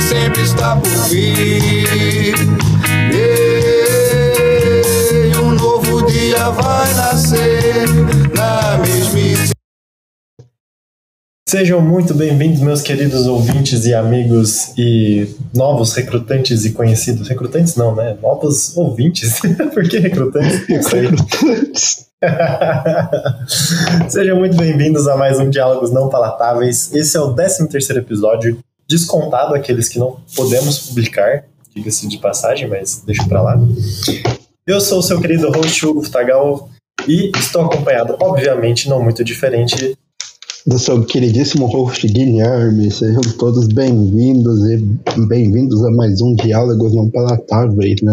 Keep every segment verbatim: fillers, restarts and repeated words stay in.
mas sempre está por vir. Ei, um novo dia vai nascer na mesmice. Sejam muito bem-vindos, meus queridos ouvintes e amigos e novos recrutantes e conhecidos. Recrutantes não, né? Novos ouvintes. Por que recrutantes? Recrutantes. Sejam muito bem-vindos a mais um Diálogos Não Palatáveis. Esse é o décimo terceiro episódio, descontado aqueles que não podemos publicar, diga-se de passagem, mas deixo pra lá. Eu sou o seu querido host, Hugo Futagal, e estou acompanhado, obviamente, não muito diferente... do seu queridíssimo host Guilherme. Sejam todos bem-vindos e bem-vindos a mais um Diálogos Não Palatáveis, né?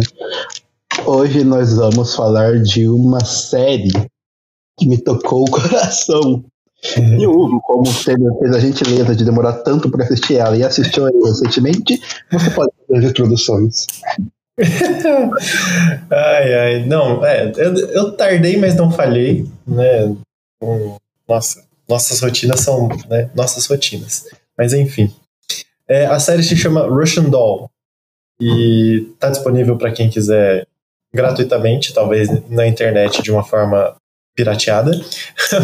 Hoje nós vamos falar de uma série que me tocou o coração. E o Hugo, como teve, fez a gentileza de demorar tanto para assistir ela e assistiu ela recentemente, você pode fazer as introduções. Ai, ai, não, é, eu, eu tardei, mas não falhei, né? Nossa. Nossas rotinas são, né, nossas rotinas. Mas enfim. É, a série se chama Russian Doll. E tá disponível para quem quiser gratuitamente, talvez na internet de uma forma pirateada.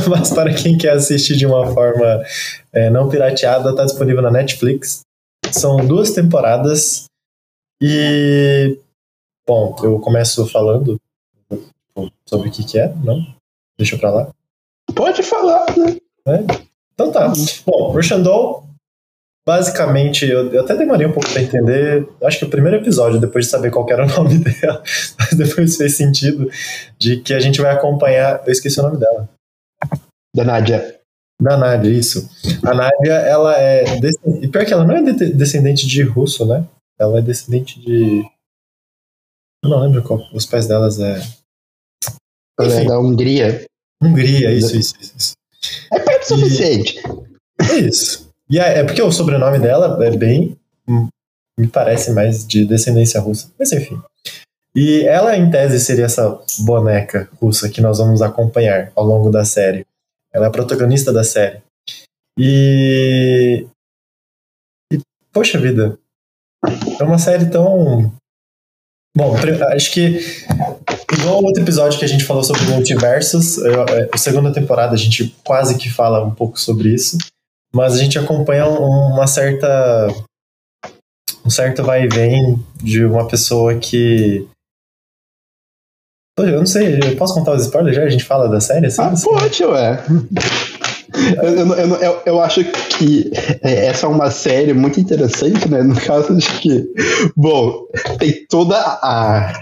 Mas para quem quer assistir de uma forma é, não pirateada, tá disponível na Netflix. São duas temporadas. E... bom, eu começo falando sobre o que que é, não? Deixa pra lá. Pode falar, né? É? Então tá. Bom, Russian Doll, basicamente, eu, eu até demorei um pouco pra entender, acho que o primeiro episódio, depois de saber qual era o nome dela, mas depois fez sentido, de que a gente vai acompanhar, eu esqueci o nome dela. Da Nádia. Da Nádia, isso. A Nádia, ela é, e pior que ela não é de, descendente de russo, né? Ela é descendente de... eu não lembro qual, os pais delas é... ela é da Hungria. Hungria, isso, isso, isso, isso. É perto o suficiente. É isso. E é, é porque o sobrenome dela é bem, me parece mais de descendência russa. Mas enfim. E ela, em tese, seria essa boneca russa que nós vamos acompanhar ao longo da série. Ela é a protagonista da série. E... e poxa vida. É uma série tão... bom, acho que igual o outro episódio que a gente falou sobre multiversos, a segunda temporada a gente quase que fala um pouco sobre isso, mas a gente acompanha uma certa um certo vai e vem de uma pessoa que... eu não sei, eu posso contar os spoilers já? A gente fala da série? Assim, ah, assim? Pode, ué. Eu, eu, eu, eu, eu acho que essa é uma série muito interessante, né? No caso de que, bom, tem toda a,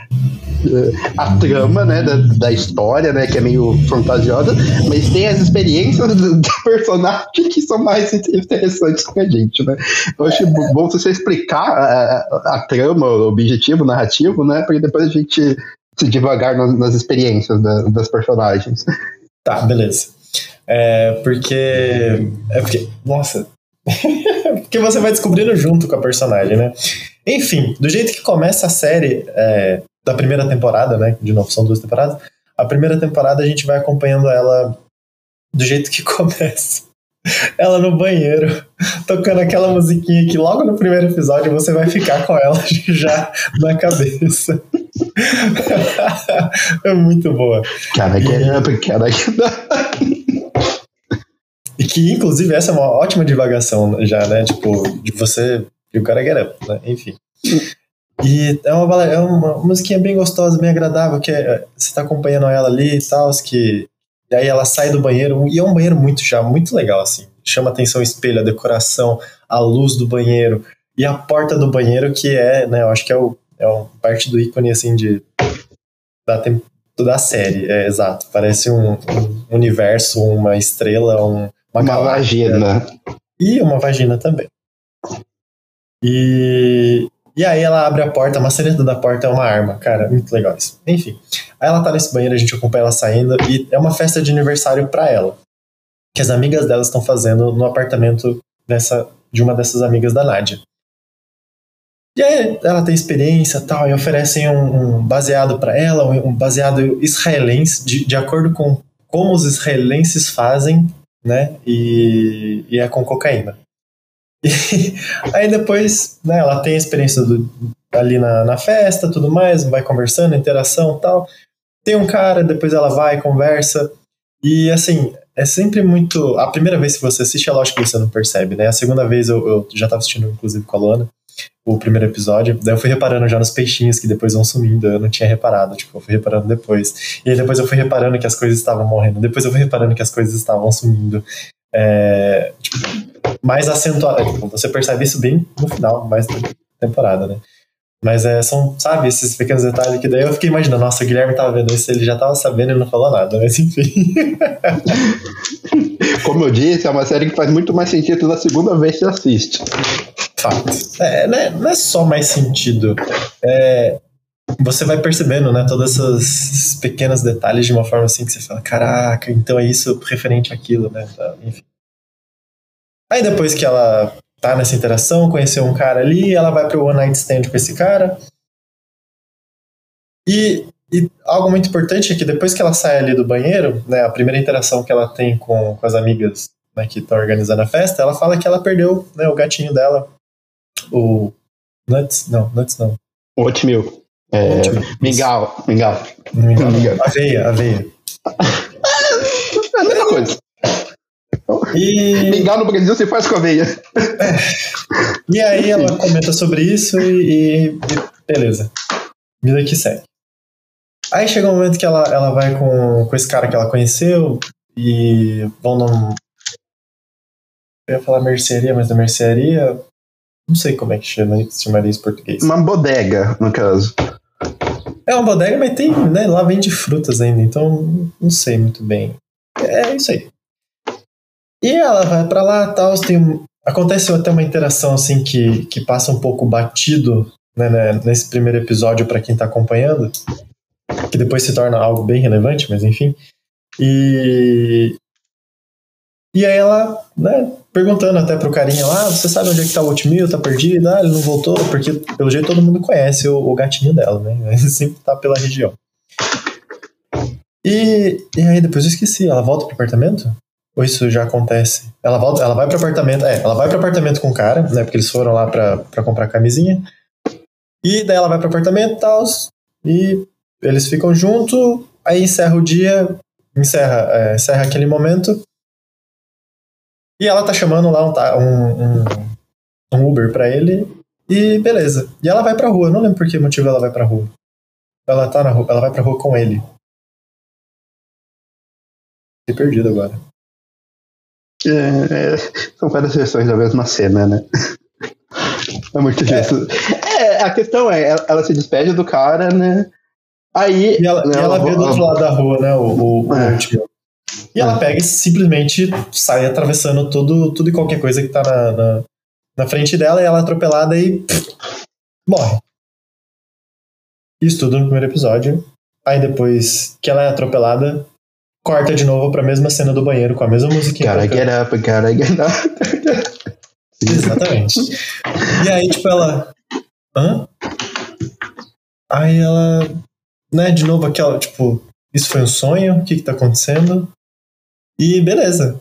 a trama, né, da, da história, né, que é meio fantasiosa, mas tem as experiências do, do personagem que são mais interessantes que a gente, né? Eu acho bom você explicar a, a trama, o objetivo, o narrativo, né, para depois a gente se divagar nas, nas experiências da, das personagens. Tá, beleza. É porque... é porque... nossa. Porque você vai descobrindo junto com a personagem, né? Enfim, do jeito que começa a série é, da primeira temporada, né? De novo, são duas temporadas. A primeira temporada a gente vai acompanhando ela do jeito que começa. Ela no banheiro, tocando aquela musiquinha que logo no primeiro episódio você vai ficar com ela já na cabeça. É muito boa. Caraca, caraca. E que, inclusive, essa é uma ótima divagação já, né? Tipo, de você e o cara get up, né? Enfim. E é uma, é uma musiquinha bem gostosa, bem agradável, que é, você tá acompanhando ela ali e tal, que... e aí ela sai do banheiro, e é um banheiro muito já, muito legal, assim. Chama atenção o espelho, a decoração, a luz do banheiro, e a porta do banheiro, que é, né, eu acho que é, o, é uma parte do ícone, assim, de... da temporada. Da série, é, exato. Parece um, um universo, uma estrela, um, uma, uma vagina. E uma vagina também. E, e aí ela abre a porta, a maçaneta da porta é uma arma, cara, muito legal isso. Enfim, aí ela tá nesse banheiro, a gente acompanha ela saindo, e é uma festa de aniversário pra ela, que as amigas dela estão fazendo no apartamento dessa, de uma dessas amigas da Nádia. E aí ela tem experiência e tal, e oferecem um, um baseado pra ela, um baseado israelense, de, de acordo com como os israelenses fazem, né, e, e é com cocaína. E aí depois, né, ela tem a experiência do, ali na, na festa, tudo mais, vai conversando, interação e tal. Tem um cara, depois ela vai, conversa. E assim, é sempre muito... A primeira vez que você assiste, é lógico que você não percebe, né? A segunda vez eu, eu já tava assistindo, inclusive, com a Luana, o primeiro episódio. Daí eu fui reparando já nos peixinhos que depois vão sumindo. Eu não tinha reparado, tipo, eu fui reparando depois. E aí depois eu fui reparando que as coisas estavam morrendo. Depois eu fui reparando que as coisas estavam sumindo. É, tipo, mais acentuado. Tipo, você percebe isso bem no final, mais da temporada, né? Mas é, são, sabe, esses pequenos detalhes que daí eu fiquei imaginando, nossa, o Guilherme tava vendo isso, ele já tava sabendo e não falou nada, mas enfim. Como eu disse, é uma série que faz muito mais sentido da segunda vez que você assiste. Fato. É, né, não é só mais sentido. É, você vai percebendo, né, todos esses pequenos detalhes de uma forma assim que você fala, caraca, então é isso referente àquilo, né? Tá, enfim. Aí depois que ela... tá nessa interação, conheceu um cara ali, ela vai pro one night stand com esse cara. E, e algo muito importante é que depois que ela sai ali do banheiro, né, a primeira interação que ela tem com, com as amigas, né, que estão organizando a festa, ela fala que ela perdeu, né, o gatinho dela, o Nuts, não, Nuts não. O Oatmeal. É... Oatmeal. Mingau, mingau. Mingau. Mingau. Aveia, aveia. É a mesma coisa. E... mingau no Brasil se faz com aveia. É. E aí ela comenta sobre isso e, e beleza, vida que segue. Aí chega um momento que ela, ela vai com, com esse cara que ela conheceu e vão num... eu ia falar mercearia, mas da mercearia não sei como é que chama, chamaria isso em português. Uma bodega, no caso. É uma bodega, mas tem, né, lá vende frutas ainda, então não sei muito bem. É isso aí. E ela vai pra lá e tal, tem, acontece até uma interação assim que, que passa um pouco batido, né, né, nesse primeiro episódio pra quem tá acompanhando, que depois se torna algo bem relevante, mas enfim. E, e aí ela, né, perguntando até pro carinha lá, ah, você sabe onde é que tá o Oatmeal, tá perdido? Ah, ele não voltou, porque pelo jeito todo mundo conhece o, o gatinho dela, né, ele sempre tá pela região. E, e aí depois eu esqueci, ela volta pro apartamento? Ou isso já acontece? Ela, volta, ela vai pro apartamento. É, ela vai pro apartamento com o cara, né? Porque eles foram lá pra, pra comprar camisinha. E daí ela vai pro apartamento e tal. E eles ficam junto. Aí encerra o dia. Encerra, é, encerra aquele momento. E ela tá chamando lá um, um, um Uber pra ele. E beleza. E ela vai pra rua. Não lembro por que motivo ela vai pra rua. Ela tá na rua. Ela vai pra rua com ele. Fiquei perdido agora. É, é, são várias versões da mesma cena, né? É muito justo. É. É, a questão é, ela, ela se despede do cara, né? Aí. E ela, né, e ela, ela vê do outro lado da rua, né? O, o, é. o tipo, e é. ela pega e simplesmente sai atravessando tudo, tudo e qualquer coisa que tá na, na, na frente dela, e ela é atropelada e pff, morre. Isso tudo no primeiro episódio. Aí depois que ela é atropelada, corta de novo pra mesma cena do banheiro com a mesma musiquinha. Gotta get up, gotta get up. Exatamente. E aí, tipo, ela... hã? Aí ela... né, de novo aquela, tipo... isso foi um sonho? O que que tá acontecendo? E beleza.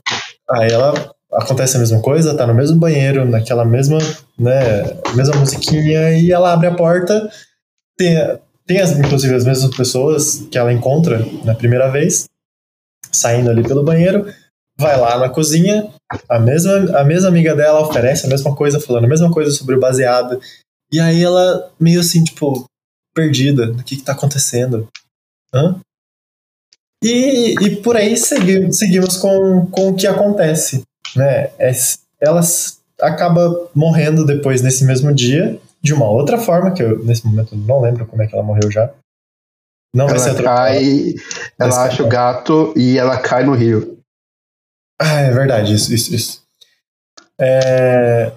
Aí ela... acontece a mesma coisa, tá no mesmo banheiro, naquela mesma, né... mesma musiquinha, e ela abre a porta. Tem, tem as, inclusive, as mesmas pessoas que ela encontra na primeira vez. Saindo ali pelo banheiro, vai lá na cozinha, a mesma, a mesma amiga dela oferece a mesma coisa, falando a mesma coisa sobre o baseado, e aí ela meio assim, tipo, perdida, do que que tá acontecendo? Hã? E, e por aí seguimos, seguimos com, com o que acontece, né? Ela acaba morrendo depois nesse mesmo dia, de uma outra forma, que eu nesse momento não lembro como é que ela morreu já. Não vai ser atropelada. Ela acha o gato e ela cai no rio. Ah, é verdade, isso, isso, isso. É...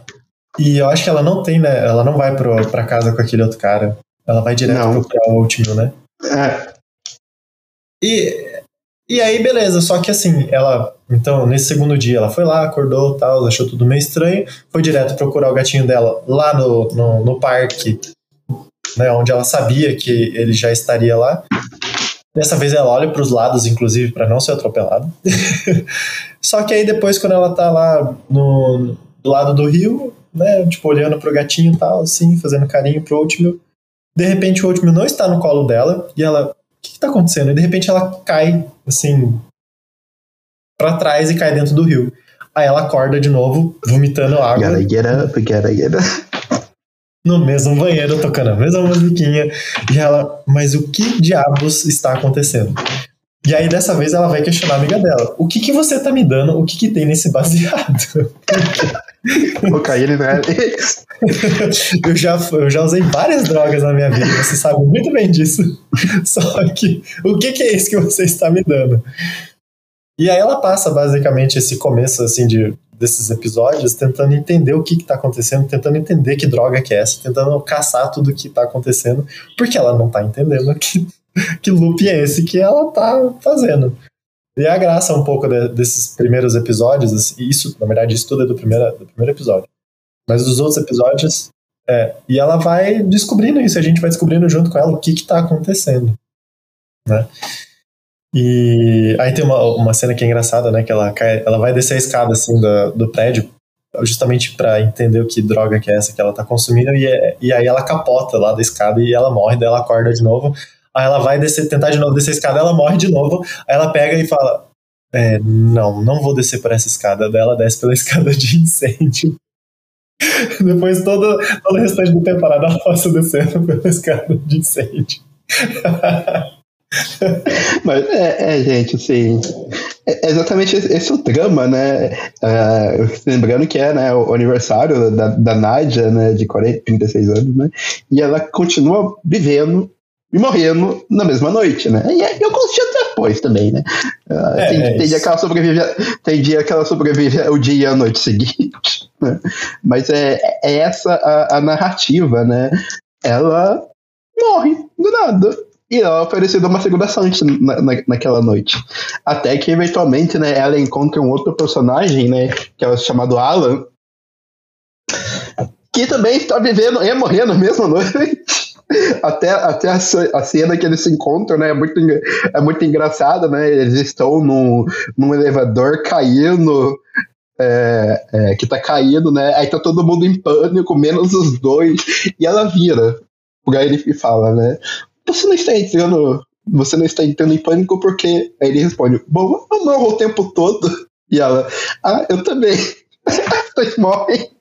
E eu acho que ela não tem, né? Ela não vai pro, pra casa com aquele outro cara. Ela vai direto não. pro Oatmeal, né? É. E, e aí, beleza, só que assim, ela... então, nesse segundo dia, ela foi lá, acordou e tal, achou tudo meio estranho, foi direto procurar o gatinho dela lá no, no, no parque... né, onde ela sabia que ele já estaria lá. Dessa vez ela olha para os lados, inclusive, para não ser atropelada. Só que aí depois, quando ela tá lá no, do lado do rio, né, tipo, olhando pro gatinho e tal, assim, fazendo carinho pro Oatmeal. De repente o Oatmeal não está no colo dela, e ela, o que que tá acontecendo? E de repente ela cai, assim, pra trás e cai dentro do rio. Aí ela acorda de novo, vomitando água. Gotta get up, gotta get up. No mesmo banheiro, tocando a mesma musiquinha. E ela, mas o que diabos está acontecendo? E aí, dessa vez, ela vai questionar a amiga dela. O que que você tá me dando? O que que tem nesse baseado? Cocaína, né? eu, já, eu já usei várias drogas na minha vida, você sabe muito bem disso. Só que, o que que é isso que você está me dando? E aí ela passa, basicamente, esse começo, assim, de, desses episódios, tentando entender o que que tá acontecendo, tentando entender que droga que é essa, tentando caçar tudo que tá acontecendo, porque ela não tá entendendo que... Que loop é esse que ela tá fazendo? E a graça um pouco de, desses primeiros episódios, isso, na verdade, isso tudo é do primeiro, do primeiro episódio. Mas dos outros episódios, é, e ela vai descobrindo isso, a gente vai descobrindo junto com ela o que que tá acontecendo, né? E aí tem uma, uma cena que é engraçada, né? Que ela, cai, ela vai descer a escada, assim, do, do prédio, justamente pra entender o que droga que é essa que ela tá consumindo, e, é, e aí ela capota lá da escada e ela morre, daí ela acorda de novo. Aí ela vai descer, tentar de novo descer a escada, ela morre de novo. Aí ela pega e fala, é, não, não vou descer por essa escada. Daí ela desce pela escada de incêndio. Depois todo, todo o restante da temporada ela passa descendo pela escada de incêndio. Mas é, é, gente, assim, é exatamente esse, esse é o drama, né? Uh, lembrando que é, né, o aniversário da, da Nádia, né, de quarenta, trinta e seis anos, né? E ela continua vivendo e morrendo na mesma noite, né? E eu consegui depois também, né? Uh, é, tem, é tem, dia que ela sobrevive, tem dia que ela sobrevive o dia e a noite seguinte, né? Mas é, é essa a, a narrativa, né? Ela morre do nada. E ela é oferecida uma segunda chance na, na, naquela noite. Até que, eventualmente, né, ela encontra um outro personagem, né? Que é chamado Alan. Que também está vivendo e morrendo na mesma noite. Até, até a, a cena que eles se encontram, né, é muito, é muito engraçado, né, eles estão num, num elevador caindo, é, é, que tá caindo, né, aí tá todo mundo em pânico, menos os dois, e ela vira pra ele e fala, né, você não está entrando, você não está entrando em pânico porque, aí ele responde, bom, eu morro o tempo todo, e ela, ah, eu também, vocês morrem.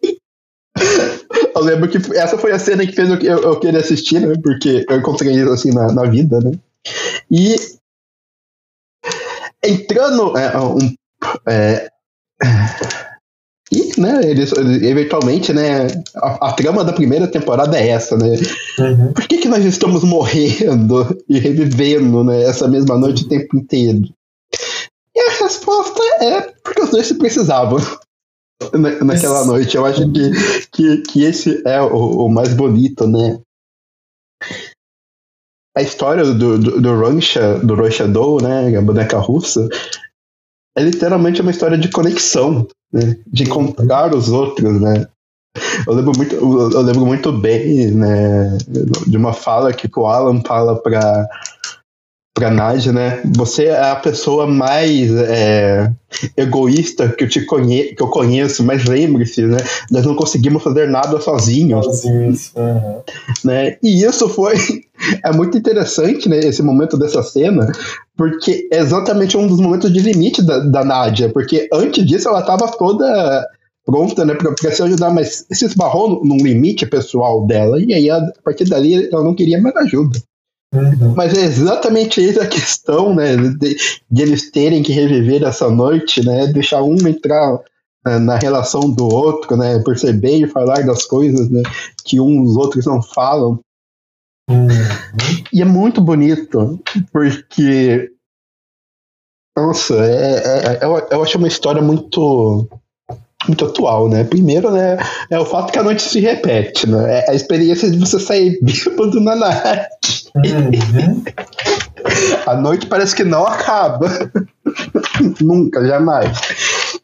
Eu lembro que essa foi a cena que fez eu, eu, eu querer assistir, né? Porque eu encontrei isso assim na, na vida, né? E entrando é, um, é, e, né, eles, eles, eventualmente, né, a, a trama da primeira temporada é essa, né? Uhum. Por que que nós estamos morrendo e revivendo, né, essa mesma noite o tempo inteiro? E a resposta é porque os dois se precisavam Na, naquela esse... noite. Eu acho que, que, que esse é o, o mais bonito, né? A história do, do, do Russian, do Russian Doll, né? A boneca russa, é literalmente uma história de conexão, né? De encontrar os outros, né? Eu lembro muito, eu lembro muito bem, né, de uma fala que o Alan fala pra... pra Nádia, né? Você é a pessoa mais é, egoísta que eu, te conhe- que eu conheço, mas lembre-se, né? Nós não conseguimos fazer nada sozinhos. Sozinhos, uhum. Né? E isso foi... É muito interessante, né, esse momento dessa cena, porque é exatamente um dos momentos de limite da, da Nádia, porque antes disso ela estava toda pronta, né, pra, pra se ajudar, mas se esbarrou num limite pessoal dela, e aí a partir dali ela não queria mais ajuda. Uhum. Mas é exatamente essa a questão, né, de, de eles terem que reviver essa noite, né, deixar um entrar né, na relação do outro, né, perceber e falar das coisas, né, que uns outros não falam. Uhum. E é muito bonito, porque, nossa, é, é, é, eu, eu acho uma história muito... muito atual, né? Primeiro, né, é o fato que a noite se repete, né? É a experiência de você sair bêbado na noite. Uhum. A noite parece que não acaba. Nunca, jamais.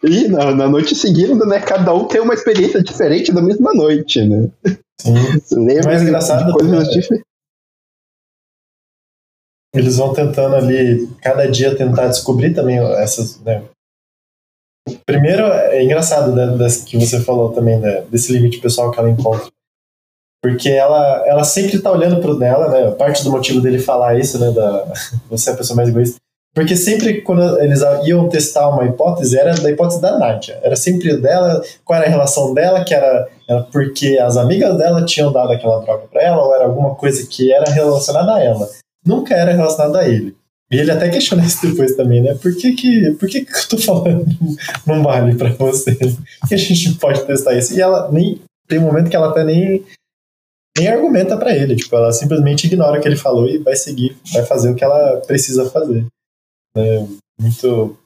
E na, na noite seguinte, né, cada um tem uma experiência diferente da mesma noite, né? Sim. Lembra mais engraçado coisas diferentes. Eles vão tentando ali, cada dia tentar descobrir também essas, né, Primeiro, é engraçado, né, que você falou também, né, desse limite pessoal que ela encontra. Porque ela, ela sempre tá olhando pro dela, né? Parte do motivo dele falar isso, né? Da, você é a pessoa mais egoísta. Porque sempre quando eles iam testar uma hipótese, era da hipótese da Nádia. Era sempre dela, qual era a relação dela, que era, era porque as amigas dela tinham dado aquela droga pra ela, ou era alguma coisa que era relacionada a ela. Nunca era relacionada a ele. E ele até questiona isso depois também, né? Por que que, por que, que eu tô falando não vale pra você? Por que a gente pode testar isso? E ela nem... Tem um momento que ela até nem... nem argumenta pra ele, tipo, ela simplesmente ignora o que ele falou e vai seguir, vai fazer o que ela precisa fazer. É muito...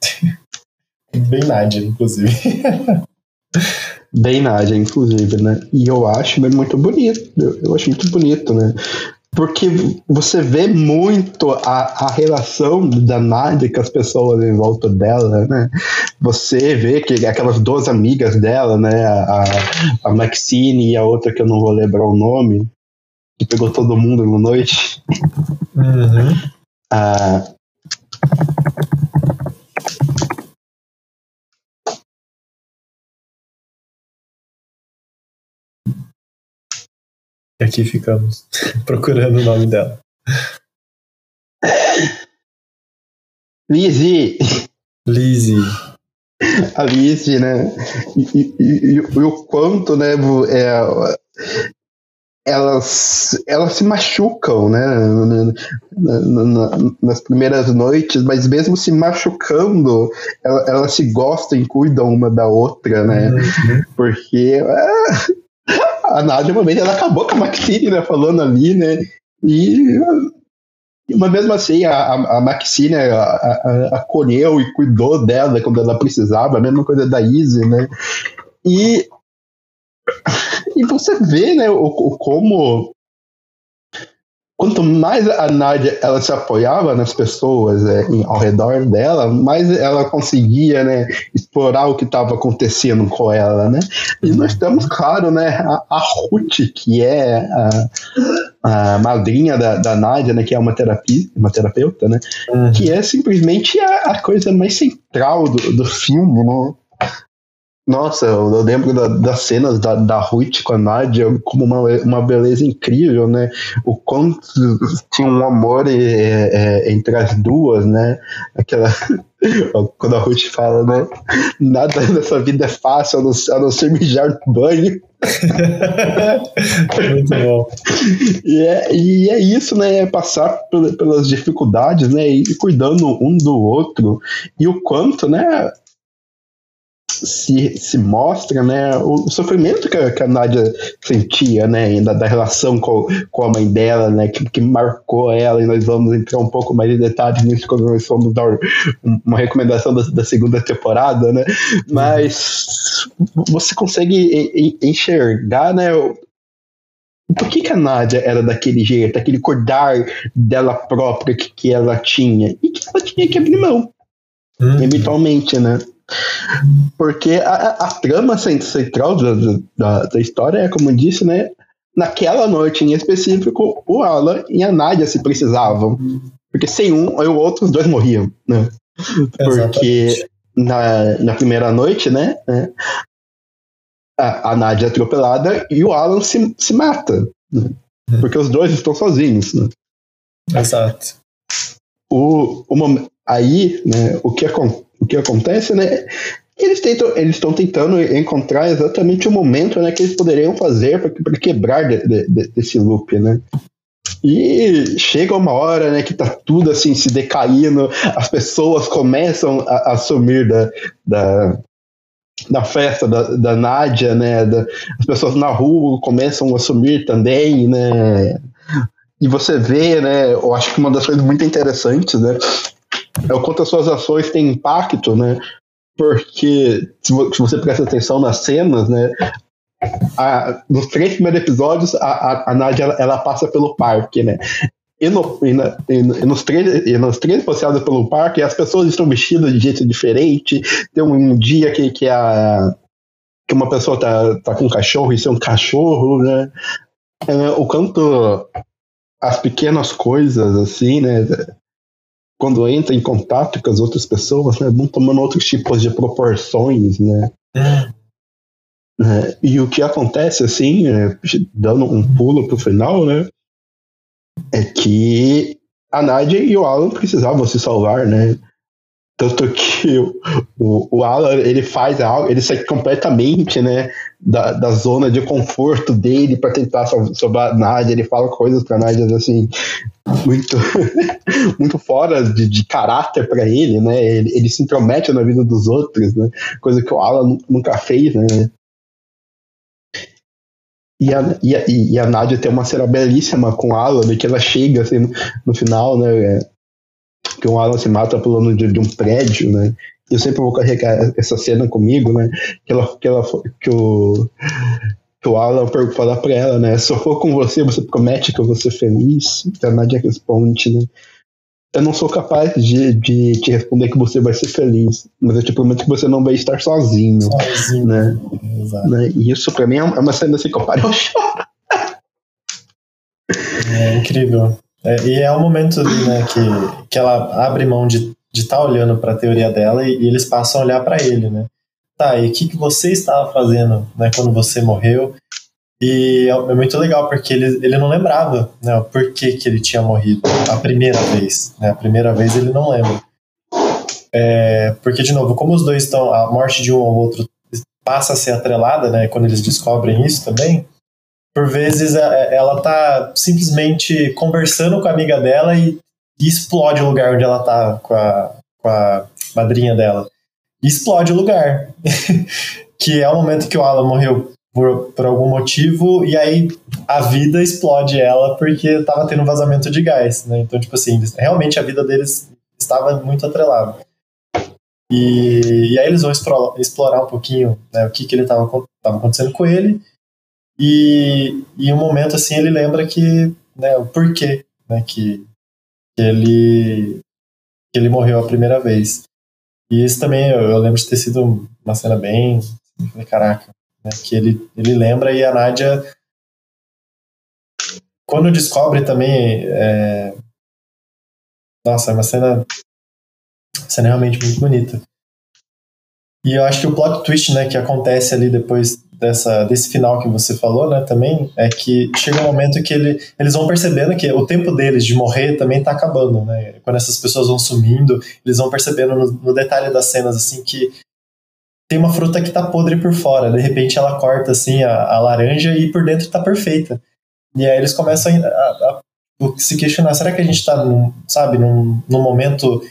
Bem Nádia, inclusive. Bem Nádia, inclusive, né? E eu acho muito bonito, eu acho muito bonito, né? Porque você vê muito a, a relação da Nádia com as pessoas em volta dela, né? Você vê que aquelas duas amigas dela, né? A, a Maxine e a outra que eu não vou lembrar o nome, que pegou todo mundo na noite. Uhum. Ah, aqui ficamos procurando o nome dela. Lizzie. Lizzie. A Lizzie, né? E, e, e, e o quanto, né? É, elas, elas se machucam, né? Na, na, na, nas primeiras noites, mas mesmo se machucando, elas, elas se gostam e cuidam uma da outra, né? Uhum. Porque... Ah, a Nádia, uma vez, ela acabou com a Maxine, né, falando ali, né, e mas mesmo assim a, a Maxine a, a, a acolheu e cuidou dela quando ela precisava, a mesma coisa da Izzy, né, e, e você vê, né, o, o como quanto mais a Nádia ela se apoiava nas pessoas, né, ao redor dela, mais ela conseguia, né, explorar o que estava acontecendo com ela, né? E nós temos, claro, né, a, a Ruth, que é a, a madrinha da, da Nádia, né, que é uma, terapia, uma terapeuta, né, uhum. Que é simplesmente a, a coisa mais central do, do filme, né? Nossa, eu lembro da, das cenas da, da Ruth com a Nádia como uma, uma beleza incrível, né? O quanto tinha um amor e, é, entre as duas, né? Aquela... Quando a Ruth fala, né? Nada nessa vida é fácil, a não, a não ser mijar no banho. Muito bom. E é, e é isso, né? É passar por, pelas dificuldades, né? E cuidando um do outro. E o quanto, né? Se, se mostra, né, o, o sofrimento que a, que a Nádia sentia, né, ainda da relação com, com a mãe dela, né, que, que marcou ela, e nós vamos entrar um pouco mais em detalhes nisso quando nós formos dar uma recomendação da, da segunda temporada, né, mas você consegue enxergar, né, por que, que a Nádia era daquele jeito, aquele cuidar dela própria que, que ela tinha, e que ela tinha que abrir mão, hum. eventualmente, né. Porque a, a trama central da, da, da história é, como eu disse, né? Naquela noite em específico, o Alan e a Nádia se precisavam. Porque sem um, o outro, os dois morriam, né? Porque na, na primeira noite, né? A, a Nádia é atropelada e o Alan se, se mata. Né? Porque os dois estão sozinhos. Né? Exato. O, o, aí, né? O que acontece? O que acontece, né? Eles tentam, eles estão tentando encontrar exatamente o momento, né, que eles poderiam fazer para quebrar de, de, de, desse loop, né? E chega uma hora, né, que tá tudo assim se decaindo, as pessoas começam a, a sumir da, da, da festa da, da Nádia, né? Da, as pessoas na rua começam a sumir também, né? E você vê, né? Eu acho que uma das coisas muito interessantes, né? É o quanto as suas ações têm impacto, né? Porque se você presta atenção nas cenas, né? A, nos três primeiros episódios, a, a, a Nádia ela, ela passa pelo parque, né? E, no, e, na, e, nos três, e nos três passeados pelo parque, as pessoas estão vestidas de jeito diferente. Tem um dia que, que, a, que uma pessoa tá, tá com um cachorro e isso é um cachorro, né? É, o quanto as pequenas coisas, assim, né? quando entra em contato com as outras pessoas, né, vão tomando outros tipos de proporções, né? É. É, e o que acontece, assim, é, dando um pulo pro final, né, é que a Nádia e o Alan precisavam se salvar, né? Tanto que o, o, o Alan, ele faz algo, ele sai completamente, né, da, da zona de conforto dele para tentar salvar a Nádia. Ele fala coisas pra Nádia, assim, muito, muito fora de, de caráter para ele, né? Ele, ele se intromete na vida dos outros, né? Coisa que o Alan nunca fez, né? E a, e, a, e a Nádia tem uma cena belíssima com o Alan, que ela chega, assim, no, no final, né? Que o Alan se mata pulando de, de um prédio, né? Eu sempre vou carregar essa cena comigo, né? Que, ela, que, ela, que, o, que o Alan fala pra ela, né? Se eu for com você, você promete que eu vou ser feliz? E a Nádia responde, né? Eu não sou capaz de, de te responder que você vai ser feliz, mas eu te prometo que você não vai estar sozinho. Sozinho, né? Exato. Né? E isso pra mim é uma cena assim que eu paro e choro. É incrível. É, e é o momento, né, que, que ela abre mão de estar tá olhando para a teoria dela e, e eles passam a olhar para ele, né? Tá, e o que, que você estava fazendo, né, quando você morreu? E é, é muito legal, porque ele, ele não lembrava, né, o porquê que ele tinha morrido a primeira vez, né? A primeira vez ele não lembra. É, porque, de novo, como os dois estão... A morte de um ao outro passa a ser atrelada, né, quando eles descobrem isso também... Por vezes ela tá simplesmente conversando com a amiga dela e, e explode o lugar onde ela tá com a, com a madrinha dela. E explode o lugar. Que é o momento que o Alan morreu por, por algum motivo, e aí a vida explode ela porque tava tendo vazamento de gás, né? Então, tipo assim, realmente a vida deles estava muito atrelada. E, e aí eles vão explorar um pouquinho, né, o que, que ele tava, tava acontecendo com ele. E em um momento, assim, ele lembra que, né, o porquê, né, que, que, ele, que ele morreu a primeira vez. E isso também, eu, eu lembro de ter sido uma cena bem... Caraca, né, que ele, ele lembra. E a Nádia, quando descobre também... É, nossa, é uma cena, cena realmente muito bonita. E eu acho que o plot twist, né, que acontece ali depois dessa, desse final que você falou, né, também, é que chega um momento que ele, eles vão percebendo que o tempo deles de morrer também tá acabando, né? Quando essas pessoas vão sumindo, eles vão percebendo no, no detalhe das cenas, assim, que tem uma fruta que tá podre por fora, de repente ela corta, assim, a, a laranja, e por dentro tá perfeita. E aí eles começam a, a, a se questionar, será que a gente tá, num, sabe, num, num momento...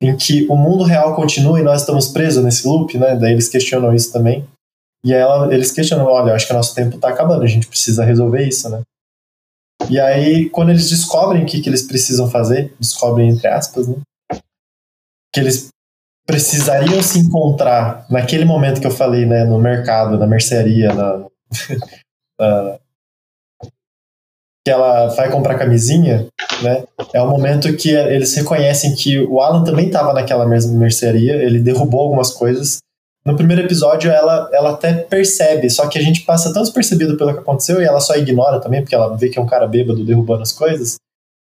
em que o mundo real continua e nós estamos presos nesse loop, né? Daí eles questionam isso também. E ela, eles questionam, olha, acho que nosso tempo tá acabando, a gente precisa resolver isso, né? E aí, quando eles descobrem o que, que eles precisam fazer, descobrem entre aspas, né? Que eles precisariam se encontrar naquele momento que eu falei, né? No mercado, na mercearia, na... na... que ela vai comprar camisinha, né? É o momento que eles reconhecem que o Alan também estava naquela mesma mercearia, ele derrubou algumas coisas. No primeiro episódio, ela, ela até percebe, só que a gente passa tão despercebido pelo que aconteceu, e ela só ignora também, porque ela vê que é um cara bêbado derrubando as coisas.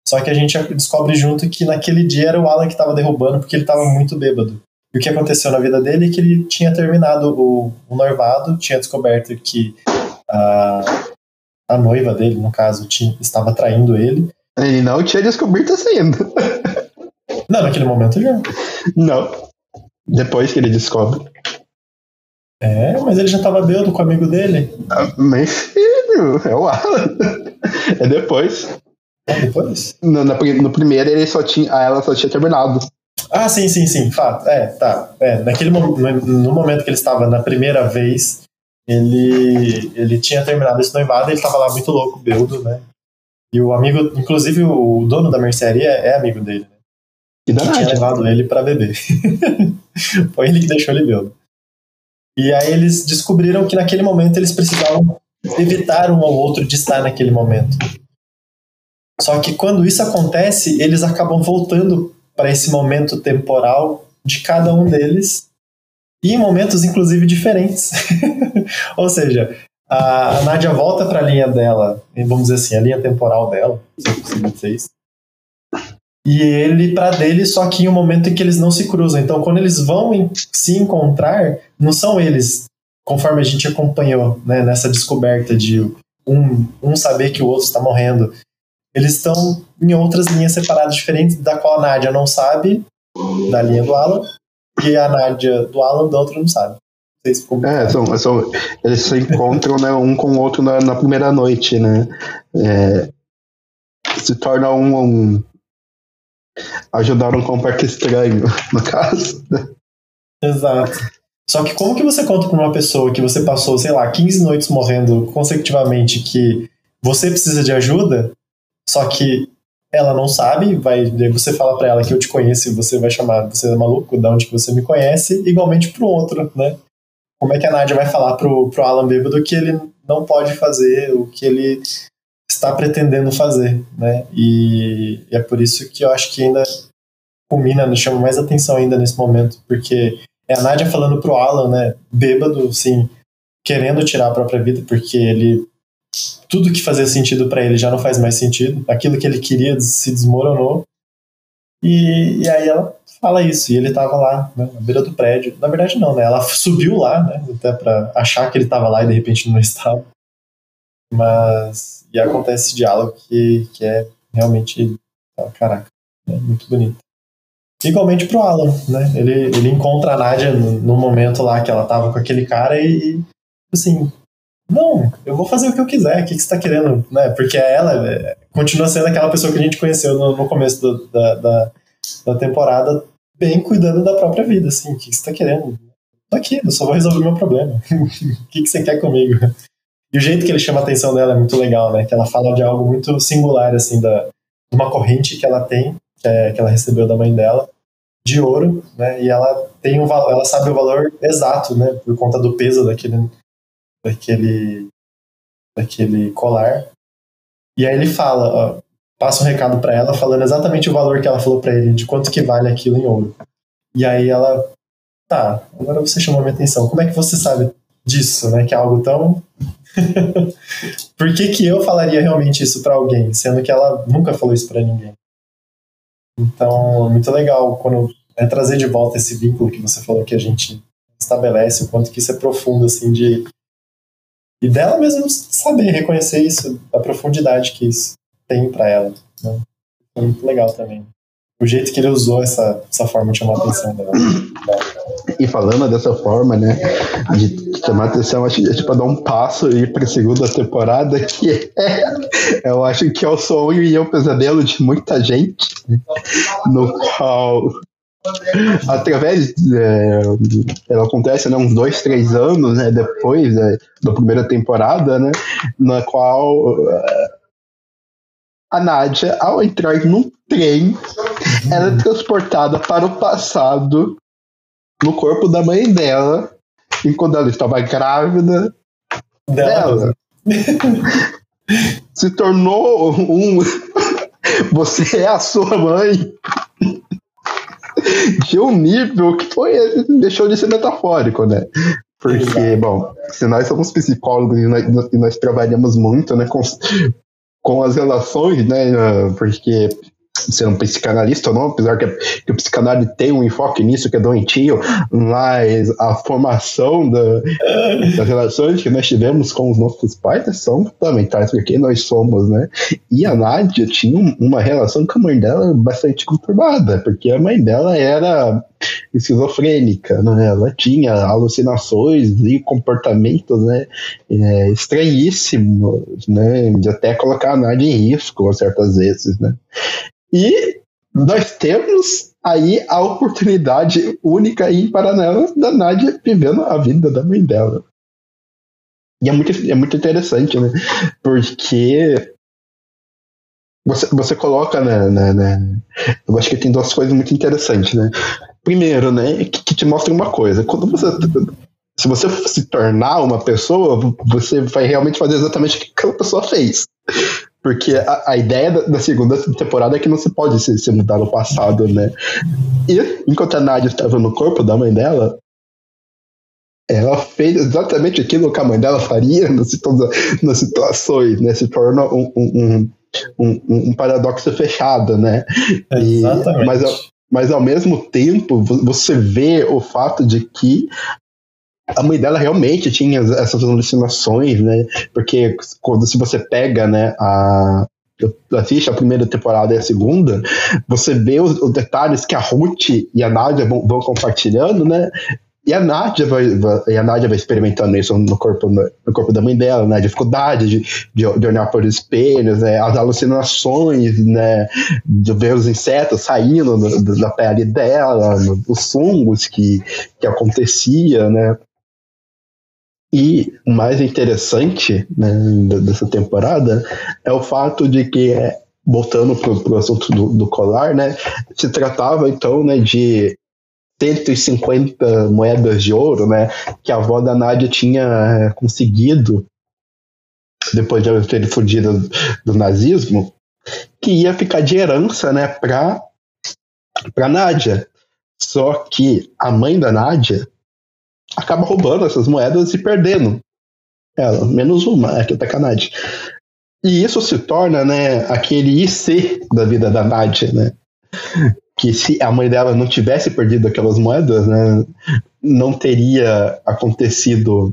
Só que a gente descobre junto que naquele dia era o Alan que estava derrubando, porque ele estava muito bêbado. E o que aconteceu na vida dele é que ele tinha terminado o, o noivado, tinha descoberto que a... a noiva dele, no caso, tinha, estava traindo ele. Ele não tinha descoberto isso ainda. Não, naquele momento já. Não. Depois que ele descobre. É, mas ele já estava bêbado com o amigo dele. Ah, meu filho, é o Alan. É depois. É depois? No, na, no primeiro ele só tinha, ela só tinha terminado. Ah, sim, sim, sim. Fato. É, tá. É, naquele, no momento que ele estava na primeira vez... Ele, ele tinha terminado esse noivado, ele tava lá muito louco, bêbado, né? E o amigo, inclusive o dono da mercearia é amigo dele, né? E que tinha levado ele pra beber. Foi ele que deixou ele bêbado. E aí eles descobriram que naquele momento eles precisavam evitar um ou outro de estar naquele momento. Só que quando isso acontece, eles acabam voltando pra esse momento temporal de cada um deles. E em momentos, inclusive, diferentes. Ou seja, a, a Nádia volta para a linha dela, vamos dizer assim, a linha temporal dela, se eu consigo dizer isso, e ele pra dele, só que em um momento em que eles não se cruzam. Então, quando eles vão se encontrar, não são eles, conforme a gente acompanhou, né, nessa descoberta de um, um saber que o outro está morrendo. Eles estão em outras linhas separadas, diferentes, da qual a Nádia não sabe, da linha do Alan, e a Nádia do Alan, da outra, não sabe. Não sei se é, são, são, eles se encontram, né, um com o outro na, na primeira noite, né? É, se torna um, um... ajudaram com um parque estranho, no caso. Exato. Só que como que você conta pra uma pessoa que você passou, sei lá, quinze noites morrendo consecutivamente, que você precisa de ajuda, só que ela não sabe, vai, você fala pra ela que eu te conheço e você vai chamar, você é maluco, de onde que você me conhece, igualmente pro outro, né? Como é que a Nádia vai falar pro, pro Alan bêbado que ele não pode fazer o que ele está pretendendo fazer, né? E, e é por isso que eu acho que ainda culmina, chama mais atenção ainda nesse momento, porque é a Nádia falando pro Alan, né, bêbado, assim, querendo tirar a própria vida, porque ele, tudo que fazia sentido pra ele já não faz mais sentido, aquilo que ele queria se desmoronou, e, e aí ela fala isso, e ele tava lá, né, na beira do prédio, na verdade não, né, ela subiu lá, né, até pra achar que ele tava lá e de repente não estava, mas, e acontece esse diálogo que, que é realmente, caraca, né, muito bonito. Igualmente pro Alan, né, ele, ele encontra a Nádia no, no momento lá que ela tava com aquele cara e, e assim, não, eu vou fazer o que eu quiser, o que, que você tá querendo, né, porque ela é, continua sendo aquela pessoa que a gente conheceu no, no começo do, da, da, da temporada, bem cuidando da própria vida, assim, o que, que você tá querendo? Tô aqui, eu só vou resolver o meu problema, o que, que você quer comigo? E o jeito que ele chama a atenção dela é muito legal, né? Que ela fala de algo muito singular, assim, da, de uma corrente que ela tem, que, é, que ela recebeu da mãe dela, de ouro, né? E ela tem um valor, ela sabe o valor exato, né? Por conta do peso daquele, daquele, daquele colar. E aí ele fala, ó, passa um recado pra ela, falando exatamente o valor que ela falou pra ele, de quanto que vale aquilo em ouro. E aí ela, tá, agora você chamou minha atenção. Como é que você sabe disso, né? Que é algo tão... Por que que eu falaria realmente isso pra alguém, sendo que ela nunca falou isso pra ninguém? Então, é muito legal quando é trazer de volta esse vínculo que você falou que a gente estabelece, o quanto que isso é profundo, assim, de... E dela mesmo saber reconhecer isso, a profundidade que isso tem pra ela, né? Foi muito legal também. O jeito que ele usou essa, essa forma de chamar a atenção dela. E falando dessa forma, né, de chamar atenção, acho que é tipo dar um passo e ir pra segunda temporada, que é, eu acho que é o sonho e é o pesadelo de muita gente, no qual, através, é, ela acontece, né, uns dois, três anos, né, depois, né, da primeira temporada, né, na qual a Nádia, ao entrar num trem, ela é transportada para o passado, no corpo da mãe dela, enquanto ela estava grávida dela. Se tornou um... Você é a sua mãe. De um nível que foi... Deixou de ser metafórico, né? Porque, exato, bom, se nós somos psicólogos e nós, e nós trabalhamos muito, né, com, com as relações, né? Porque... ser um psicanalista ou não, apesar que, que o psicanalista tem um enfoque nisso que é doentio, mas a formação da, das relações que nós tivemos com os nossos pais são fundamentais porque nós somos, né? E a Nádia tinha uma relação com a mãe dela bastante conturbada, porque a mãe dela era esquizofrênica, né? Ela tinha alucinações e comportamentos, né, é, estranhíssimos, né, de até colocar a Nádia em risco certas vezes, né? E nós temos aí a oportunidade única e paralela da Nádia vivendo a vida da mãe dela. E é muito, é muito interessante, né? Porque você, você coloca, né, né, né? Eu acho que tem duas coisas muito interessantes, né? Primeiro, né, que, que te mostra uma coisa. Quando você... Se você se tornar uma pessoa, você vai realmente fazer exatamente o que aquela pessoa fez. Porque a, a ideia da, da segunda temporada é que não se pode se, se mudar no passado, né? E, enquanto a Nádia estava no corpo da mãe dela, ela fez exatamente aquilo que a mãe dela faria nas, situa- nas situações, né? Se torna um, um, um, um paradoxo fechado, né? E, exatamente. Mas ao, mas ao mesmo tempo, você vê o fato de que a mãe dela realmente tinha essas alucinações, né? Porque quando, se você pega, né, a... assiste a primeira temporada e a segunda, você vê os, os detalhes que a Ruth e a Nádia vão, vão compartilhando, né? E a Nádia vai, vai, e a Nádia vai experimentando isso no corpo, no, no corpo da mãe dela, né? A dificuldade de, de, de olhar por espelhos, né? As alucinações, né? De ver os insetos saindo no, do, da pele dela, no, os fungos que, que acontecia, né? E o mais interessante, né, dessa temporada é o fato de que, voltando pro, pro assunto do, do colar, né, se tratava então, né, de cento e cinquenta moedas de ouro, né, que a avó da Nádia tinha conseguido depois de ela ter fugido do, do nazismo, que ia ficar de herança, né, para para Nádia. Só que a mãe da Nádia acaba roubando essas moedas e perdendo ela, menos uma, é que tá com a Nádia. E isso se torna, né, aquele I C da vida da Nádia, né? Que se a mãe dela não tivesse perdido aquelas moedas, né, não teria acontecido,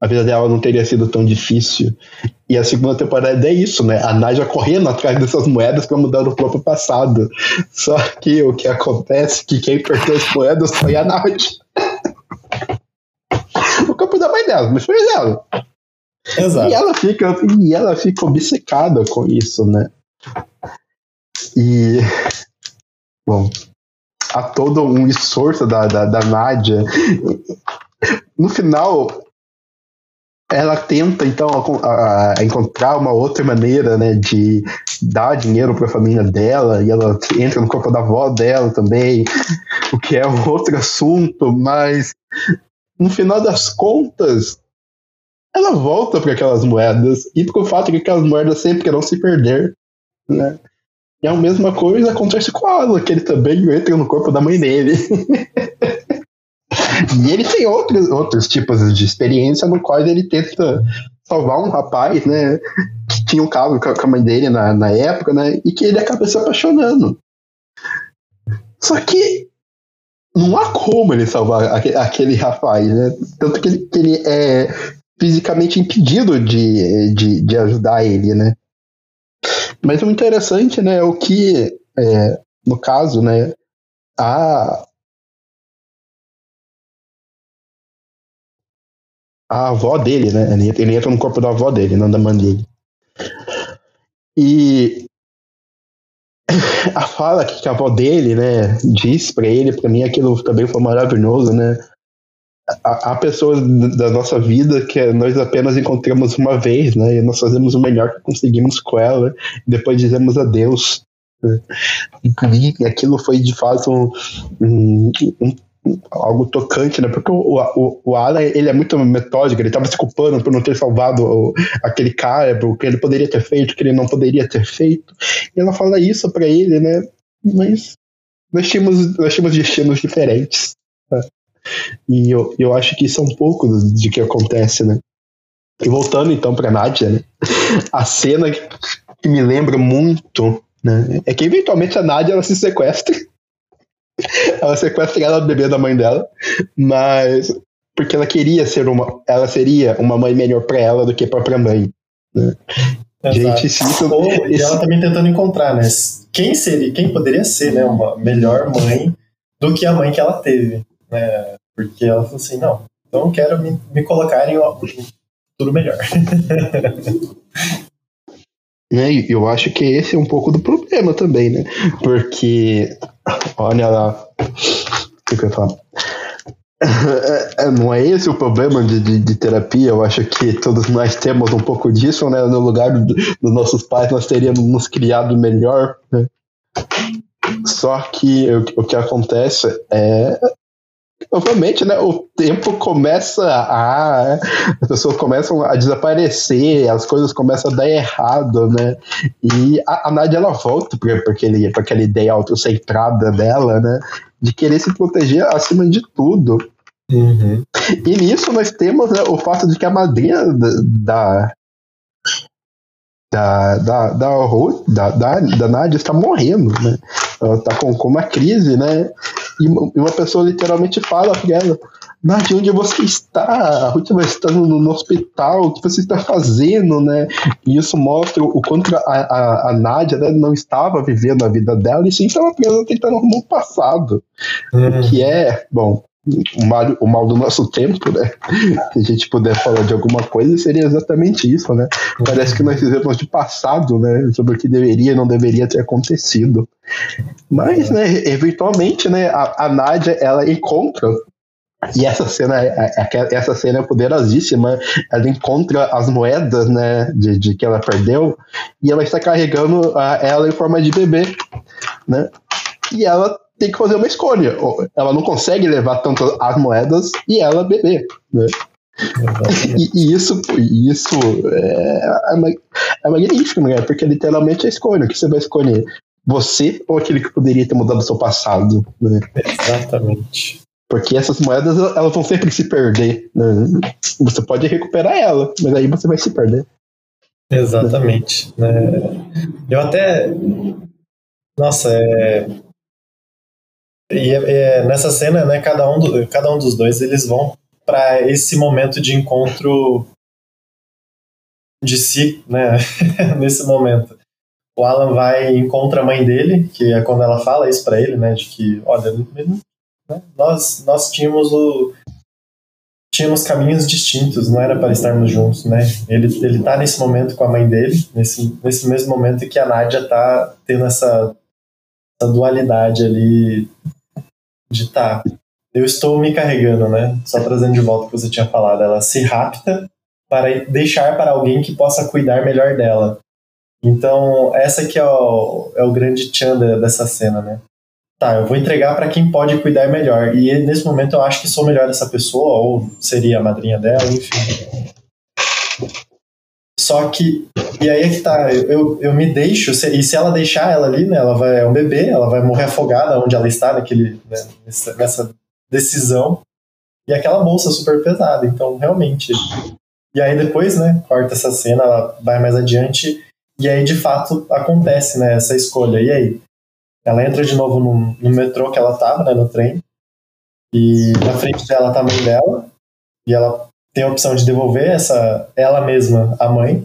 a vida dela não teria sido tão difícil. E a segunda temporada é isso, né? A Nádia correndo atrás dessas moedas para mudar o próprio passado. Só que o que acontece é que quem perdeu as moedas foi a Nádia. O campo da mãe dela, mas foi dela. Exato. E ela fica, e ela fica obcecada com isso, né? E, bom, há todo um esforço da, da, da Nádia. No final, ela tenta, então, a, a encontrar uma outra maneira, né, de dar dinheiro para a família dela, e ela entra no corpo da avó dela também, o que é um outro assunto, mas... no final das contas, ela volta para aquelas moedas, e com o fato de que aquelas moedas sempre querem se perder, né? E a mesma coisa acontece com o Alan, que ele também entra no corpo da mãe dele. E ele tem outros, outros tipos de experiência no qual ele tenta salvar um rapaz, né, que tinha um caso com a mãe dele na, na época, né, e que ele acaba se apaixonando. Só que não há como ele salvar aquele, aquele rapaz, né? Tanto que ele, que ele é fisicamente impedido de, de, de ajudar ele, né? Mas o interessante, né, é o que, é, no caso, né, a, a avó dele, né? Ele entra no corpo da avó dele, não da mãe dele. E... a fala que a avó dele, né, diz pra ele, pra mim aquilo também foi maravilhoso, né? Há pessoas da nossa vida que nós apenas encontramos uma vez, né? E nós fazemos o melhor que conseguimos com ela, e depois dizemos adeus. E aquilo foi de fato um, um, um, algo tocante, né? Porque o, o, o Alan, ele é muito metódico, ele tava se culpando por não ter salvado o, aquele cara, por que ele poderia ter feito, o que ele não poderia ter feito. E ela fala isso pra ele, né? Mas nós tínhamos, nós tínhamos destinos diferentes, tá? E eu, eu acho que isso é um pouco de que acontece, né? E voltando então pra Nádia, né? A cena que me lembra muito, né, é que eventualmente a Nádia, ela se sequestra. Ela sequestra ela, o bebê da mãe dela, mas porque ela queria ser uma, ela seria uma mãe melhor pra ela do que pra própria mãe, né? Gente, isso, isso... E ela também tentando encontrar, né, quem seria, quem poderia ser, né, uma melhor mãe do que a mãe que ela teve, né? Porque ela falou assim, não, então quero me, me colocar em um futuro melhor. E eu acho que esse é um pouco do problema também, né? Porque, olha lá, o que eu falo? Não é esse o problema de, de, de terapia. Eu acho que todos nós temos um pouco disso, né? No lugar do, dos nossos pais, nós teríamos nos criado melhor, né? Só que o, o que acontece é... novamente, né, o tempo começa a... as pessoas começam a desaparecer, as coisas começam a dar errado, né? E a, a Nádia, ela volta para aquela ideia autocentrada dela, né? De querer se proteger acima de tudo. Uhum. E nisso nós temos, né, o fato de que a madrinha da... da da, da, da Ruth, da, da, da Nádia, está morrendo, né? Ela está com, com uma crise, né? E uma pessoa literalmente fala para ela: Nádia, onde você está? A Ruth vai estar no, no hospital, o que você está fazendo, né? E isso mostra o quanto a, a, a Nádia, né, não estava vivendo a vida dela, e sim estava apenas tentando arrumar o passado. Hum. Que é, bom, o mal, o mal do nosso tempo, né? Se a gente puder falar de alguma coisa, seria exatamente isso, né? Hum. Parece que nós vivemos de passado, né? Sobre o que deveria e não deveria ter acontecido. Mas, hum. né, eventualmente, né, a, a Nádia, ela encontra... E essa cena, essa cena é poderosíssima. Ela encontra as moedas, né, de, de que ela perdeu, e ela está carregando a, ela em forma de bebê, né? E ela tem que fazer uma escolha. Ela não consegue levar tanto as moedas e ela beber, né? E, e isso, isso é, é magnífico, né? Porque literalmente é a escolha. O que você vai escolher? Você ou aquele que poderia ter mudado o seu passado, né? Exatamente. Porque essas moedas, elas vão sempre se perder, né? Você pode recuperar ela, mas aí você vai se perder. Exatamente. É. Eu até... Nossa, é... E é, nessa cena, né, cada um, do, cada um dos dois, eles vão para esse momento de encontro de si, né? Nesse momento. O Alan vai e encontra a mãe dele, que é quando ela fala isso para ele, né? De que, olha... Nós, nós tínhamos o tínhamos caminhos distintos, não era para estarmos juntos, né? Ele ele tá nesse momento com a mãe dele, nesse nesse mesmo momento que a Nádia tá tendo essa, essa dualidade ali de tá, eu estou me carregando, né? Só trazendo de volta o que você tinha falado, ela se rapta para deixar para alguém que possa cuidar melhor dela. Então, essa que é o é o grande tchan dessa cena, né? Tá, eu vou entregar para quem pode cuidar melhor. E nesse momento eu acho que sou melhor essa pessoa, ou seria a madrinha dela, enfim. Só que, e aí é que tá, eu, eu me deixo, e se ela deixar ela ali, né, ela vai, é um bebê, ela vai morrer afogada onde ela está, naquele, né, nessa, nessa decisão. E aquela bolsa super pesada, então realmente. E aí depois, né, corta essa cena, ela vai mais adiante, e aí de fato acontece, né, essa escolha. E aí? Ela entra de novo no, no metrô que ela tava, né, no trem, e na frente dela tá a mãe dela, e ela tem a opção de devolver essa, ela mesma, a mãe,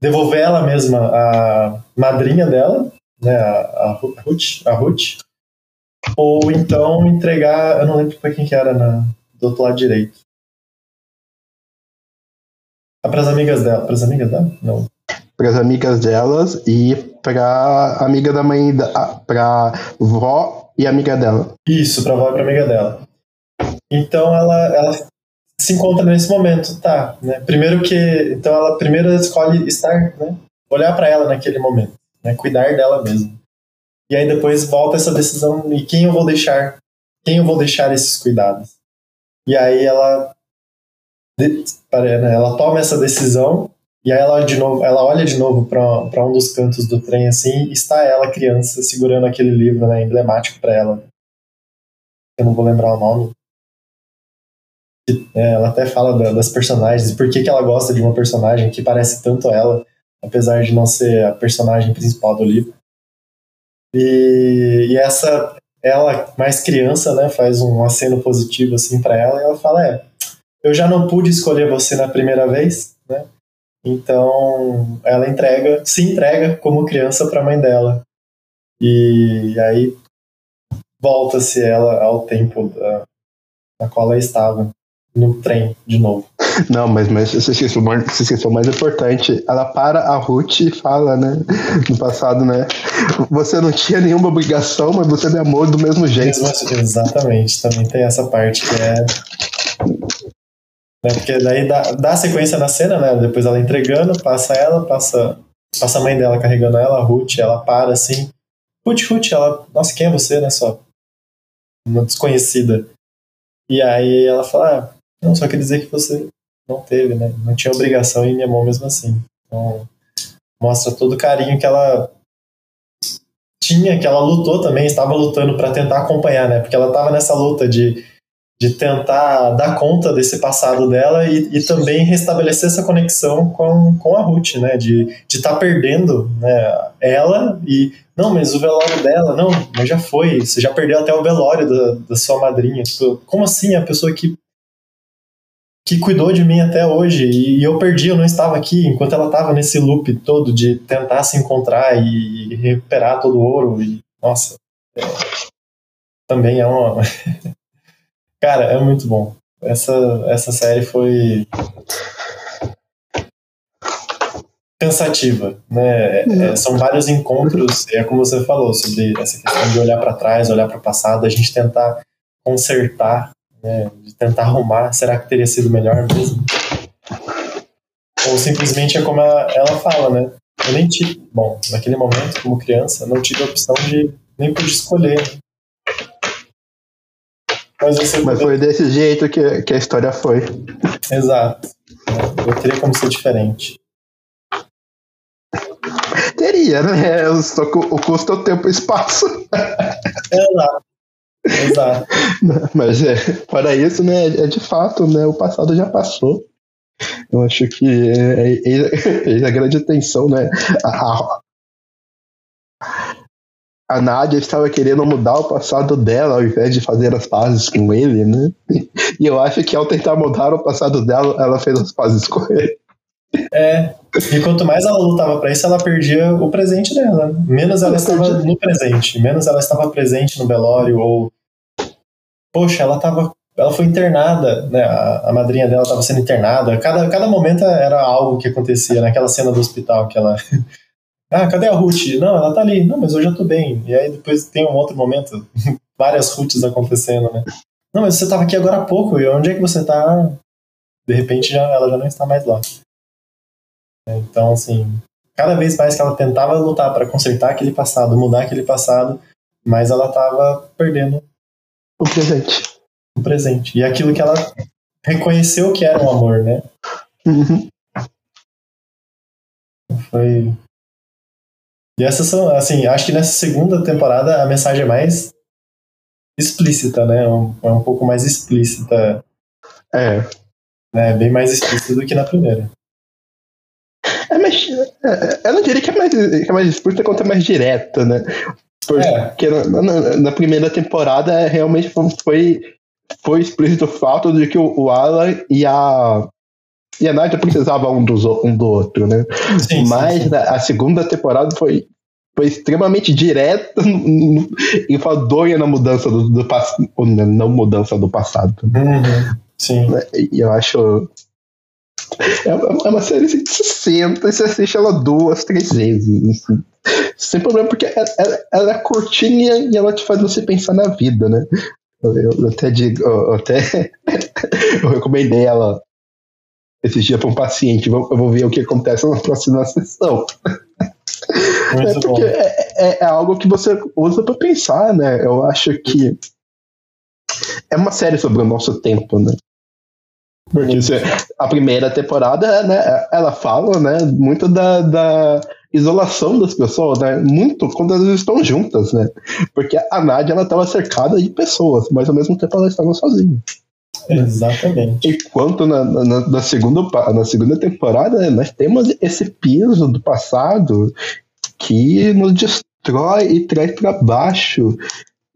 devolver ela mesma a madrinha dela, né, a, a, Ruth, a Ruth, ou então entregar, eu não lembro pra quem que era na, do outro lado direito. Ah, pras amigas dela, pras amigas dela? Não. Para as amigas delas e para amiga da mãe, da, pra vó e amiga dela. Isso, pra vó e pra amiga dela. Então ela, ela se encontra nesse momento, tá, né? Primeiro que, então ela primeiro escolhe estar, né? Olhar para ela naquele momento, né? Cuidar dela mesmo. E aí depois volta essa decisão e quem eu vou deixar, quem eu vou deixar esses cuidados. E aí ela, ela toma essa decisão. E aí ela, de novo, ela olha de novo para um dos cantos do trem, assim, e está ela, criança, segurando aquele livro, né, emblemático para ela. Eu não vou lembrar o nome. É, ela até fala da, das personagens, por que que ela gosta de uma personagem que parece tanto ela, apesar de não ser a personagem principal do livro. E, e essa, ela, mais criança, né, faz um aceno positivo assim, para ela, e ela fala, é, eu já não pude escolher você na primeira vez, né? Então, ela entrega, se entrega como criança para a mãe dela. E aí, volta-se ela ao tempo da, na qual ela estava, no trem, de novo. Não, mas, mas se esqueceu o mais importante. Ela para a Ruth e fala, né, no passado, né, você não tinha nenhuma obrigação, mas você me amou do mesmo jeito. Exatamente, também tem essa parte que é... Porque daí dá, dá sequência na cena, né? Depois ela entregando, passa ela, passa, passa a mãe dela carregando ela, a Ruth, ela para assim. Ruth, Ruth, ela, nossa, quem é você, né? Só uma desconhecida. E aí ela fala, ah, não, só quer dizer que você não teve, né? Não tinha obrigação e me amou mesmo assim. Então, mostra todo o carinho que ela tinha, que ela lutou também, estava lutando para tentar acompanhar, né? Porque ela estava nessa luta de de tentar dar conta desse passado dela e, e também restabelecer essa conexão com, com a Ruth, né? De estar tá perdendo, né, ela e... Não, mas o velório dela... Não, mas já foi. Você já perdeu até o velório da, da sua madrinha. Tipo, como assim? A pessoa que, que cuidou de mim até hoje e, e eu perdi, eu não estava aqui. Enquanto ela estava nesse loop todo de tentar se encontrar e, e recuperar todo o ouro. E, nossa, é, também é uma... Cara, é muito bom. Essa, essa série foi pensativa, né? É, são vários encontros, é como você falou, sobre essa questão de olhar para trás, olhar para o passado, a gente tentar consertar, né? De tentar arrumar. Será que teria sido melhor mesmo? Ou simplesmente é como a, ela fala, né? Eu nem tive... Bom, naquele momento, como criança, não tive a opção de... Nem pude escolher. Mas, você... Mas foi desse jeito que, que a história foi. Exato. Eu teria como ser diferente. Teria, né? O custo é o tempo e o espaço. Exato. Exato. Mas é, para isso, né? É de fato, né? O passado já passou. Eu acho que é, é, é a grande tensão, né? A, a... A Nádia estava querendo mudar o passado dela ao invés de fazer as pazes com ele, né? E eu acho que ao tentar mudar o passado dela, ela fez as pazes com ele. É, e quanto mais ela lutava pra isso, ela perdia o presente dela. Menos ela, ela estava perdia. no presente, menos ela estava presente no velório, ou... Poxa, ela tava... Ela foi internada, né? A, a madrinha dela estava sendo internada. Cada, cada momento era algo que acontecia naquela cena do hospital que ela... Ah, cadê a Ruth? Não, ela tá ali. Não, mas eu já tô bem. E aí depois tem um outro momento, várias Ruths acontecendo, né? Não, mas você tava aqui agora há pouco, e onde é que você tá? De repente já, ela já não está mais lá. Então, assim, cada vez mais que ela tentava lutar pra consertar aquele passado, mudar aquele passado, mas ela tava perdendo o presente. O presente. E aquilo que ela reconheceu que era um amor, né? Uhum. Foi... E essas são, assim, acho que nessa segunda temporada a mensagem é mais explícita, né? Um, é um pouco mais explícita. É. Né? Bem mais explícita do que na primeira. É, mas é, eu não diria que é mais, que é mais explícita quanto é mais direta, né? Porque é. na, na, na primeira temporada realmente foi, foi explícito o fato de que o, o Alan e a... E a Nádia precisava um, dos, um do outro, né? Sim, Mas sim, sim. A, a segunda temporada foi, foi extremamente direta e fadonha na mudança do, do passado. Não mudança do passado. Uhum, sim. E eu acho... É uma, é uma série que se senta e você assiste ela duas, três vezes. Assim. Sem problema, porque ela, ela, ela é curtinha e ela te faz você pensar na vida, né? Eu, eu até digo... Eu, até eu recomendei ela... Esse dia para um paciente, eu vou ver o que acontece na próxima sessão. Muito é porque é, é, é algo que você usa para pensar, né? Eu acho que é uma série sobre o nosso tempo, né? Porque você, a primeira temporada, né? Ela fala, né? Muito da, da isolação das pessoas, né? Muito quando elas estão juntas, né? Porque a Nádia, ela estava cercada de pessoas, mas ao mesmo tempo ela estava sozinha. Exatamente. Enquanto na, na, na, segunda, na segunda temporada nós temos esse peso do passado que nos destrói e traz pra baixo.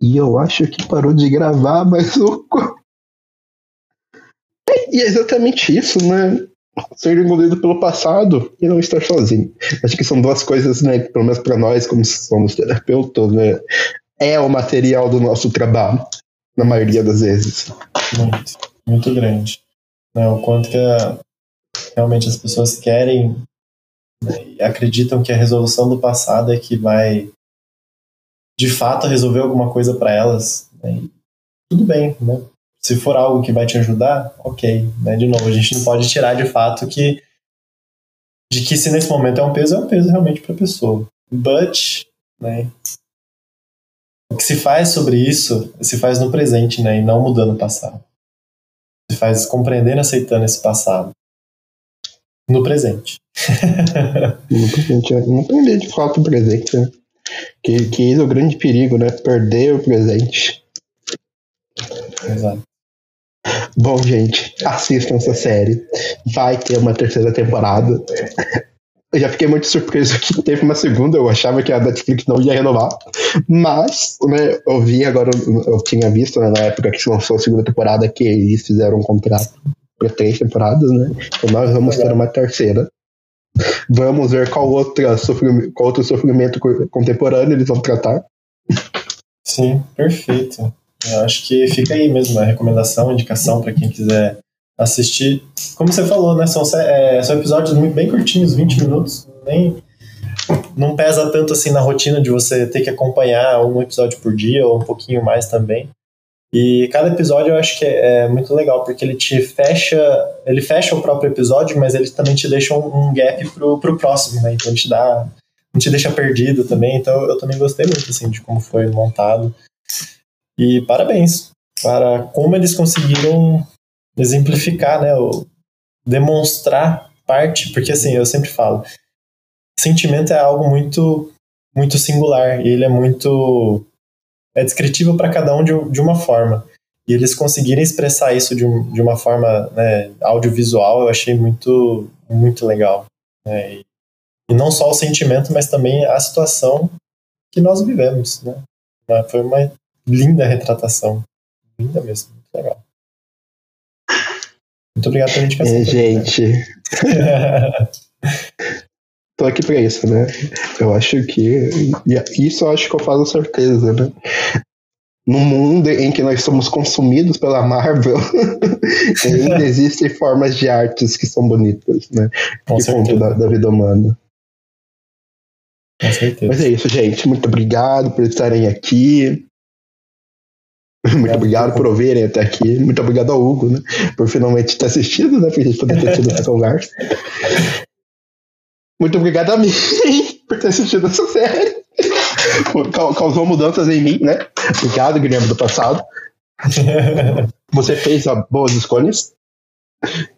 E eu acho que parou de gravar, mas o... É, e é exatamente isso, né? Ser engolido pelo passado e não estar sozinho. Acho que são duas coisas, né? Pelo menos pra nós, como somos terapeutas, né? É o material do nosso trabalho, na maioria das vezes. Muito, muito grande. Né? O quanto que a, realmente as pessoas querem, né, e acreditam que a resolução do passado é que vai, de fato, resolver alguma coisa para elas. Né? Tudo bem, né? Se for algo que vai te ajudar, ok. Né? De novo, a gente não pode tirar de fato que de que se nesse momento é um peso, é um peso realmente para a pessoa. But, né? O que se faz sobre isso, se faz no presente, né? E não mudando o passado. Se faz compreendendo e aceitando esse passado. No presente. No presente, é. Não perder de fato o presente, né? Que, que isso é o grande perigo, né? Perder o presente. Exato. Bom, gente, assistam essa série. Vai ter uma terceira temporada. Eu já fiquei muito surpreso que teve uma segunda. Eu achava que a Netflix não ia renovar. Mas, né, eu vi agora, eu tinha visto, né, na época que se lançou a segunda temporada, que eles fizeram um contrato para três temporadas, né? Então nós vamos ter uma terceira. Vamos ver qual, outra sofrimento, qual outro sofrimento contemporâneo eles vão tratar. Sim, perfeito. Eu acho que fica aí mesmo a recomendação, a indicação para quem quiser assistir. Como você falou, né? São, é, são episódios muito bem curtinhos, vinte minutos. Nem, não pesa tanto assim na rotina de você ter que acompanhar um episódio por dia ou um pouquinho mais também. E cada episódio eu acho que é, é muito legal, porque ele te fecha, ele fecha o próprio episódio, mas ele também te deixa um, um gap pro, pro próximo, né? Então ele te dá, não te deixa perdido também. Então eu também gostei muito assim de como foi montado. E parabéns para como eles conseguiram exemplificar, né, ou demonstrar parte, porque assim, eu sempre falo, sentimento é algo muito, muito singular, e ele é muito, é descritivo para cada um de, de uma forma, e eles conseguirem expressar isso de, um, de uma forma, né, audiovisual, eu achei muito, muito legal, né? E, e não só o sentimento, mas também a situação que nós vivemos, né, foi uma linda retratação. Linda mesmo. Muito legal. Muito obrigado pela indicação. É, gente. Tô aqui pra isso, né? Eu acho que... Isso eu acho que eu falo certeza, né? No mundo em que nós somos consumidos pela Marvel, ainda existem formas de artes que são bonitas, né? Com que certeza. Conta da, da vida humana. Com certeza. Mas é isso, gente. Muito obrigado por estarem aqui. Muito obrigado por ouvirem até aqui. Muito obrigado ao Hugo, né? Por finalmente ter assistido, né? Por a gente poder ter tido essa conversa. Muito obrigado a mim por ter assistido essa série. Causou mudanças em mim, né? Obrigado, Guilherme, do passado. Você fez boas escolhas.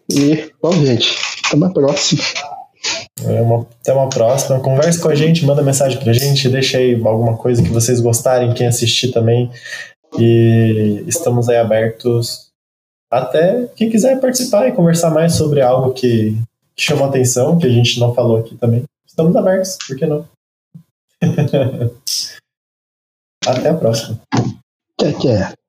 E, bom, gente, até uma próxima. É uma, até uma próxima. Converse com a gente, manda mensagem pra gente. Deixa aí alguma coisa que vocês gostarem, quem assistir também. E estamos aí abertos até quem quiser participar e conversar mais sobre algo que chamou atenção, que a gente não falou aqui também. Estamos abertos, por que não? Até a próxima. Tchau, tchau.